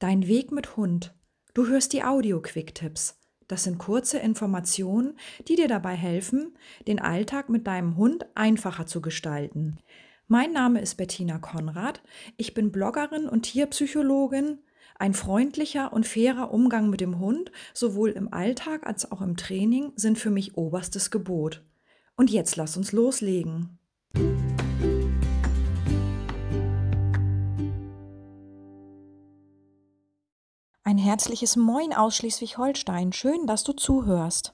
Dein Weg mit Hund. Du hörst die Audio-Quick-Tipps. Das sind kurze Informationen, die dir dabei helfen, den Alltag mit deinem Hund einfacher zu gestalten. Mein Name ist Bettina Konrad. Ich bin Bloggerin und Tierpsychologin. Ein freundlicher und fairer Umgang mit dem Hund, sowohl im Alltag als auch im Training, sind für mich oberstes Gebot. Und jetzt lass uns loslegen. Ein herzliches Moin aus Schleswig-Holstein. Schön, dass du zuhörst.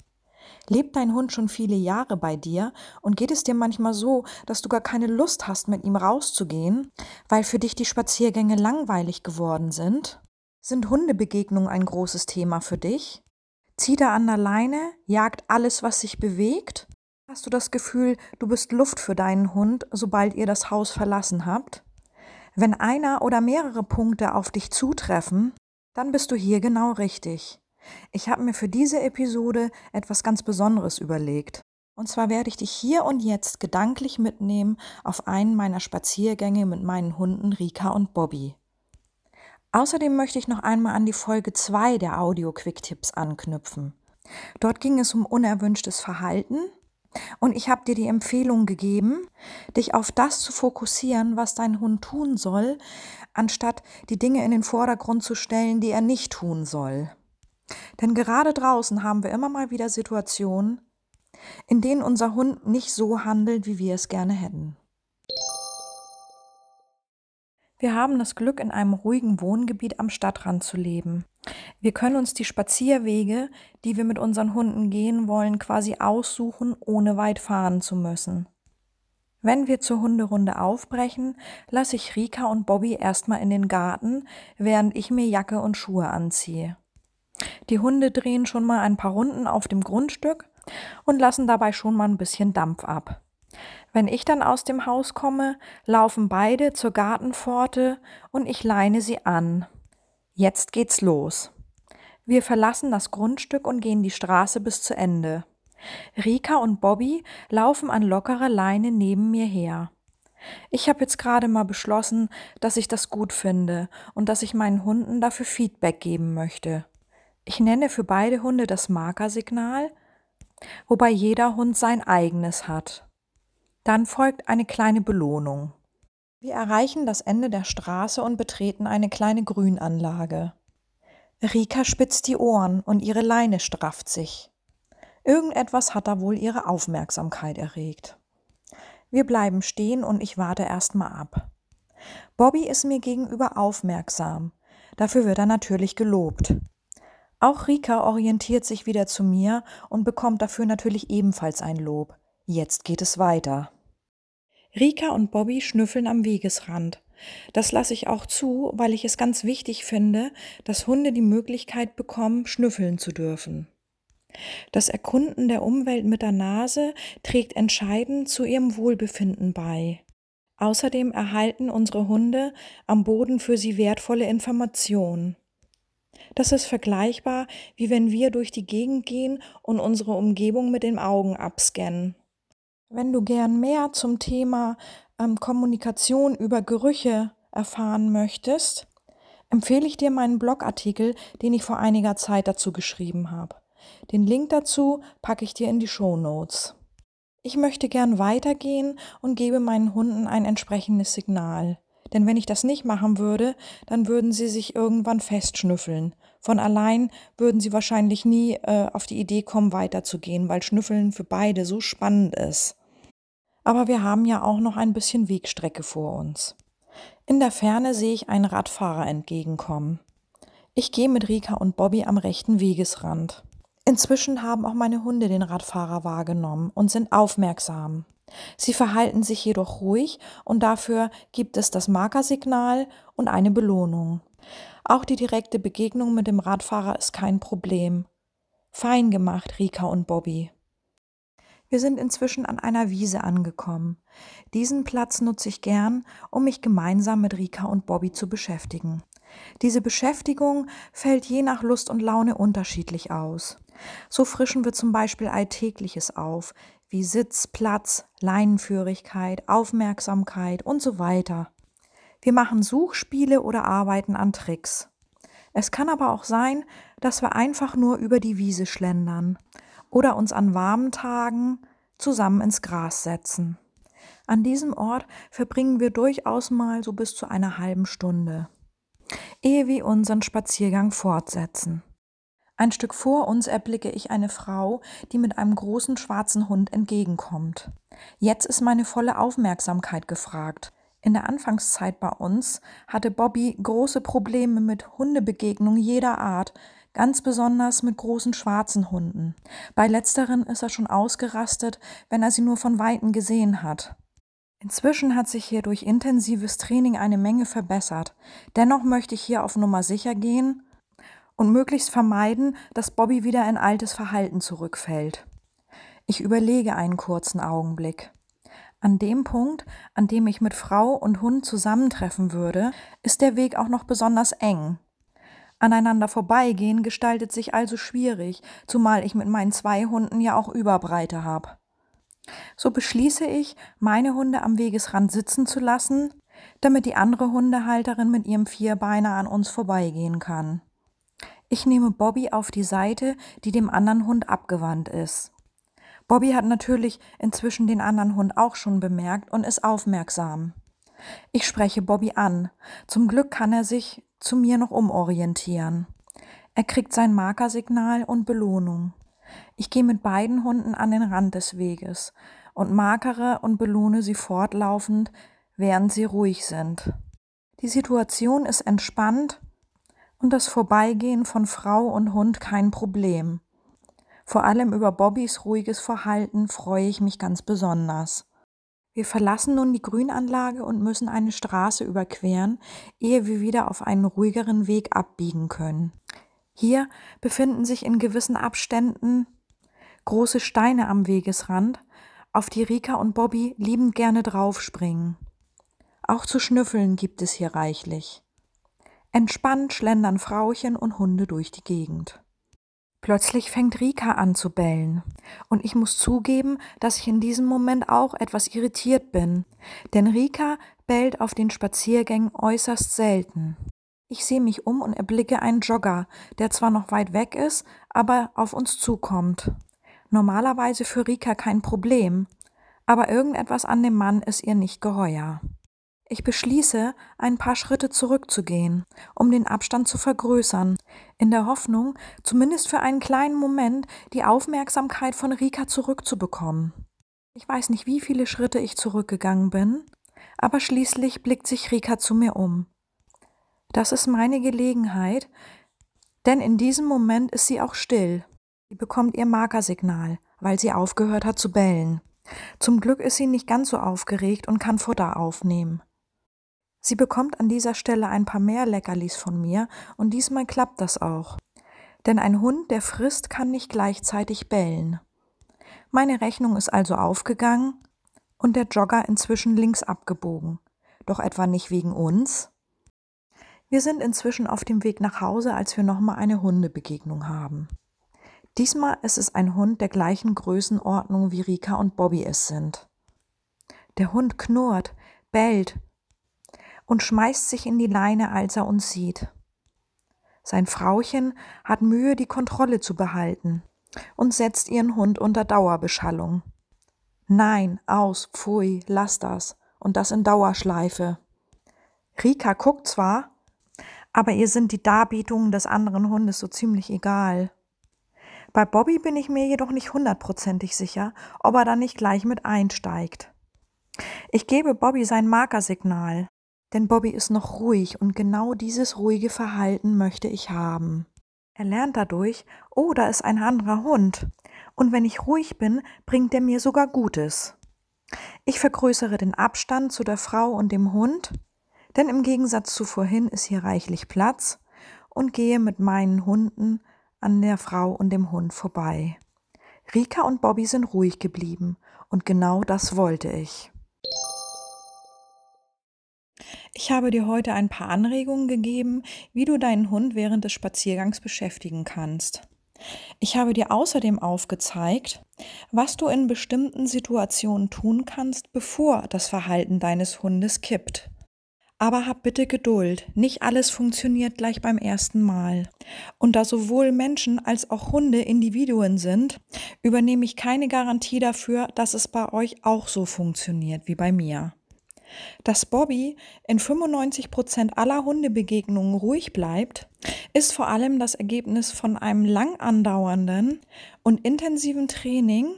Lebt dein Hund schon viele Jahre bei dir und geht es dir manchmal so, dass du gar keine Lust hast, mit ihm rauszugehen, weil für dich die Spaziergänge langweilig geworden sind? Sind Hundebegegnungen ein großes Thema für dich? Zieht er an der Leine, jagt alles, was sich bewegt? Hast du das Gefühl, du bist Luft für deinen Hund, sobald ihr das Haus verlassen habt? Wenn einer oder mehrere Punkte auf dich zutreffen, dann bist du hier genau richtig. Ich habe mir für diese Episode etwas ganz Besonderes überlegt. Und zwar werde ich dich hier und jetzt gedanklich mitnehmen auf einen meiner Spaziergänge mit meinen Hunden Rika und Bobby. Außerdem möchte ich noch einmal an die Folge 2 der Audio-Quick-Tipps anknüpfen. Dort ging es um unerwünschtes Verhalten und ich habe dir die Empfehlung gegeben, dich auf das zu fokussieren, was dein Hund tun soll, anstatt die Dinge in den Vordergrund zu stellen, die er nicht tun soll. Denn gerade draußen haben wir immer mal wieder Situationen, in denen unser Hund nicht so handelt, wie wir es gerne hätten. Wir haben das Glück, in einem ruhigen Wohngebiet am Stadtrand zu leben. Wir können uns die Spazierwege, die wir mit unseren Hunden gehen wollen, quasi aussuchen, ohne weit fahren zu müssen. Wenn wir zur Hunderunde aufbrechen, lasse ich Rika und Bobby erstmal in den Garten, während ich mir Jacke und Schuhe anziehe. Die Hunde drehen schon mal ein paar Runden auf dem Grundstück und lassen dabei schon mal ein bisschen Dampf ab. Wenn ich dann aus dem Haus komme, laufen beide zur Gartenpforte und ich leine sie an. Jetzt geht's los. Wir verlassen das Grundstück und gehen die Straße bis zu Ende. Rika und Bobby laufen an lockerer Leine neben mir her. Ich habe jetzt gerade mal beschlossen, dass ich das gut finde und dass ich meinen Hunden dafür Feedback geben möchte. Ich nenne für beide Hunde das Markersignal, wobei jeder Hund sein eigenes hat. Dann folgt eine kleine Belohnung. Wir erreichen das Ende der Straße und betreten eine kleine Grünanlage. Rika spitzt die Ohren und ihre Leine strafft sich. Irgendetwas hat da wohl ihre Aufmerksamkeit erregt. Wir bleiben stehen und ich warte erstmal ab. Bobby ist mir gegenüber aufmerksam. Dafür wird er natürlich gelobt. Auch Rika orientiert sich wieder zu mir und bekommt dafür natürlich ebenfalls ein Lob. Jetzt geht es weiter. Rika und Bobby schnüffeln am Wegesrand. Das lasse ich auch zu, weil ich es ganz wichtig finde, dass Hunde die Möglichkeit bekommen, schnüffeln zu dürfen. Das Erkunden der Umwelt mit der Nase trägt entscheidend zu ihrem Wohlbefinden bei. Außerdem erhalten unsere Hunde am Boden für sie wertvolle Informationen. Das ist vergleichbar, wie wenn wir durch die Gegend gehen und unsere Umgebung mit den Augen abscannen. Wenn du gern mehr zum Thema Kommunikation über Gerüche erfahren möchtest, empfehle ich dir meinen Blogartikel, den ich vor einiger Zeit dazu geschrieben habe. Den Link dazu packe ich dir in die Shownotes. Ich möchte gern weitergehen und gebe meinen Hunden ein entsprechendes Signal. Denn wenn ich das nicht machen würde, dann würden sie sich irgendwann festschnüffeln. Von allein würden sie wahrscheinlich nie auf die Idee kommen, weiterzugehen, weil Schnüffeln für beide so spannend ist. Aber wir haben ja auch noch ein bisschen Wegstrecke vor uns. In der Ferne sehe ich einen Radfahrer entgegenkommen. Ich gehe mit Rika und Bobby am rechten Wegesrand. Inzwischen haben auch meine Hunde den Radfahrer wahrgenommen und sind aufmerksam. Sie verhalten sich jedoch ruhig und dafür gibt es das Markersignal und eine Belohnung. Auch die direkte Begegnung mit dem Radfahrer ist kein Problem. Fein gemacht, Rika und Bobby. Wir sind inzwischen an einer Wiese angekommen. Diesen Platz nutze ich gern, um mich gemeinsam mit Rika und Bobby zu beschäftigen. Diese Beschäftigung fällt je nach Lust und Laune unterschiedlich aus. So frischen wir zum Beispiel Alltägliches auf, wie Sitz, Platz, Leinenführigkeit, Aufmerksamkeit und so weiter. Wir machen Suchspiele oder arbeiten an Tricks. Es kann aber auch sein, dass wir einfach nur über die Wiese schlendern oder uns an warmen Tagen zusammen ins Gras setzen. An diesem Ort verbringen wir durchaus mal so bis zu einer halben Stunde, ehe wir unseren Spaziergang fortsetzen. Ein Stück vor uns erblicke ich eine Frau, die mit einem großen schwarzen Hund entgegenkommt. Jetzt ist meine volle Aufmerksamkeit gefragt. In der Anfangszeit bei uns hatte Bobby große Probleme mit Hundebegegnungen jeder Art, ganz besonders mit großen schwarzen Hunden. Bei letzteren ist er schon ausgerastet, wenn er sie nur von Weitem gesehen hat. Inzwischen hat sich hier durch intensives Training eine Menge verbessert. Dennoch möchte ich hier auf Nummer sicher gehen und möglichst vermeiden, dass Bobby wieder in altes Verhalten zurückfällt. Ich überlege einen kurzen Augenblick. An dem Punkt, an dem ich mit Frau und Hund zusammentreffen würde, ist der Weg auch noch besonders eng. Aneinander vorbeigehen gestaltet sich also schwierig, zumal ich mit meinen 2 Hunden ja auch Überbreite habe. So beschließe ich, meine Hunde am Wegesrand sitzen zu lassen, damit die andere Hundehalterin mit ihrem Vierbeiner an uns vorbeigehen kann. Ich nehme Bobby auf die Seite, die dem anderen Hund abgewandt ist. Bobby hat natürlich inzwischen den anderen Hund auch schon bemerkt und ist aufmerksam. Ich spreche Bobby an. Zum Glück kann er sich zu mir noch umorientieren. Er kriegt sein Markersignal und Belohnung. Ich gehe mit beiden Hunden an den Rand des Weges und markere und belohne sie fortlaufend, während sie ruhig sind. Die Situation ist entspannt und das Vorbeigehen von Frau und Hund kein Problem. Vor allem über Bobbys ruhiges Verhalten freue ich mich ganz besonders. Wir verlassen nun die Grünanlage und müssen eine Straße überqueren, ehe wir wieder auf einen ruhigeren Weg abbiegen können. Hier befinden sich in gewissen Abständen große Steine am Wegesrand, auf die Rika und Bobby liebend gerne draufspringen. Auch zu schnüffeln gibt es hier reichlich. Entspannt schlendern Frauchen und Hunde durch die Gegend. Plötzlich fängt Rika an zu bellen und ich muss zugeben, dass ich in diesem Moment auch etwas irritiert bin, denn Rika bellt auf den Spaziergängen äußerst selten. Ich sehe mich um und erblicke einen Jogger, der zwar noch weit weg ist, aber auf uns zukommt. Normalerweise für Rika kein Problem, aber irgendetwas an dem Mann ist ihr nicht geheuer. Ich beschließe, ein paar Schritte zurückzugehen, um den Abstand zu vergrößern, in der Hoffnung, zumindest für einen kleinen Moment die Aufmerksamkeit von Rika zurückzubekommen. Ich weiß nicht, wie viele Schritte ich zurückgegangen bin, aber schließlich blickt sich Rika zu mir um. Das ist meine Gelegenheit, denn in diesem Moment ist sie auch still. Sie bekommt ihr Markersignal, weil sie aufgehört hat zu bellen. Zum Glück ist sie nicht ganz so aufgeregt und kann Futter aufnehmen. Sie bekommt an dieser Stelle ein paar mehr Leckerlis von mir und diesmal klappt das auch. Denn ein Hund, der frisst, kann nicht gleichzeitig bellen. Meine Rechnung ist also aufgegangen und der Jogger inzwischen links abgebogen. Doch etwa nicht wegen uns? Wir sind inzwischen auf dem Weg nach Hause, als wir nochmal eine Hundebegegnung haben. Diesmal ist es ein Hund der gleichen Größenordnung, wie Rika und Bobby es sind. Der Hund knurrt, bellt und schmeißt sich in die Leine, als er uns sieht. Sein Frauchen hat Mühe, die Kontrolle zu behalten und setzt ihren Hund unter Dauerbeschallung. Nein, aus, pfui, lass das und das in Dauerschleife. Rika guckt zwar, aber ihr sind die Darbietungen des anderen Hundes so ziemlich egal. Bei Bobby bin ich mir jedoch nicht 100% sicher, ob er da nicht gleich mit einsteigt. Ich gebe Bobby sein Markersignal, denn Bobby ist noch ruhig und genau dieses ruhige Verhalten möchte ich haben. Er lernt dadurch, oh, da ist ein anderer Hund und wenn ich ruhig bin, bringt er mir sogar Gutes. Ich vergrößere den Abstand zu der Frau und dem Hund, denn im Gegensatz zu vorhin ist hier reichlich Platz und gehe mit meinen Hunden an der Frau und dem Hund vorbei. Rika und Bobby sind ruhig geblieben und genau das wollte ich. Ich habe dir heute ein paar Anregungen gegeben, wie du deinen Hund während des Spaziergangs beschäftigen kannst. Ich habe dir außerdem aufgezeigt, was du in bestimmten Situationen tun kannst, bevor das Verhalten deines Hundes kippt. Aber hab bitte Geduld, nicht alles funktioniert gleich beim ersten Mal. Und da sowohl Menschen als auch Hunde Individuen sind, übernehme ich keine Garantie dafür, dass es bei euch auch so funktioniert wie bei mir. Dass Bobby in 95% aller Hundebegegnungen ruhig bleibt, ist vor allem das Ergebnis von einem lang andauernden und intensiven Training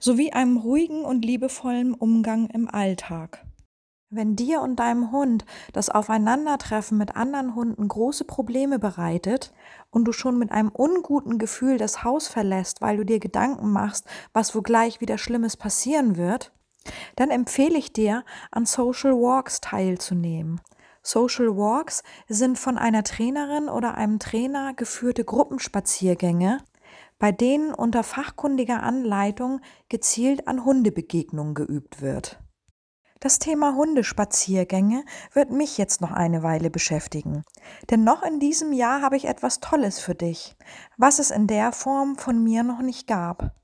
sowie einem ruhigen und liebevollen Umgang im Alltag. Wenn dir und deinem Hund das Aufeinandertreffen mit anderen Hunden große Probleme bereitet und du schon mit einem unguten Gefühl das Haus verlässt, weil du dir Gedanken machst, was wogleich wieder Schlimmes passieren wird, dann empfehle ich dir, an Social Walks teilzunehmen. Social Walks sind von einer Trainerin oder einem Trainer geführte Gruppenspaziergänge, bei denen unter fachkundiger Anleitung gezielt an Hundebegegnungen geübt wird. Das Thema Hundespaziergänge wird mich jetzt noch eine Weile beschäftigen, denn noch in diesem Jahr habe ich etwas Tolles für dich, was es in der Form von mir noch nicht gab.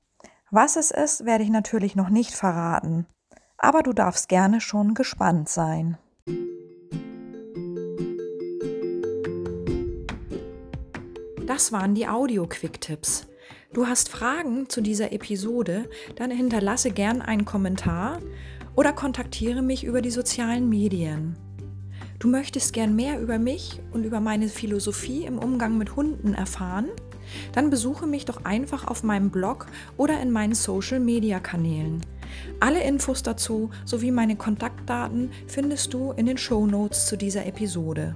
Was es ist, werde ich natürlich noch nicht verraten, aber du darfst gerne schon gespannt sein. Das waren die Audio-Quick-Tipps. Du hast Fragen zu dieser Episode, dann hinterlasse gern einen Kommentar oder kontaktiere mich über die sozialen Medien. Du möchtest gern mehr über mich und über meine Philosophie im Umgang mit Hunden erfahren? Dann besuche mich doch einfach auf meinem Blog oder in meinen Social-Media-Kanälen. Alle Infos dazu sowie meine Kontaktdaten findest du in den Shownotes zu dieser Episode.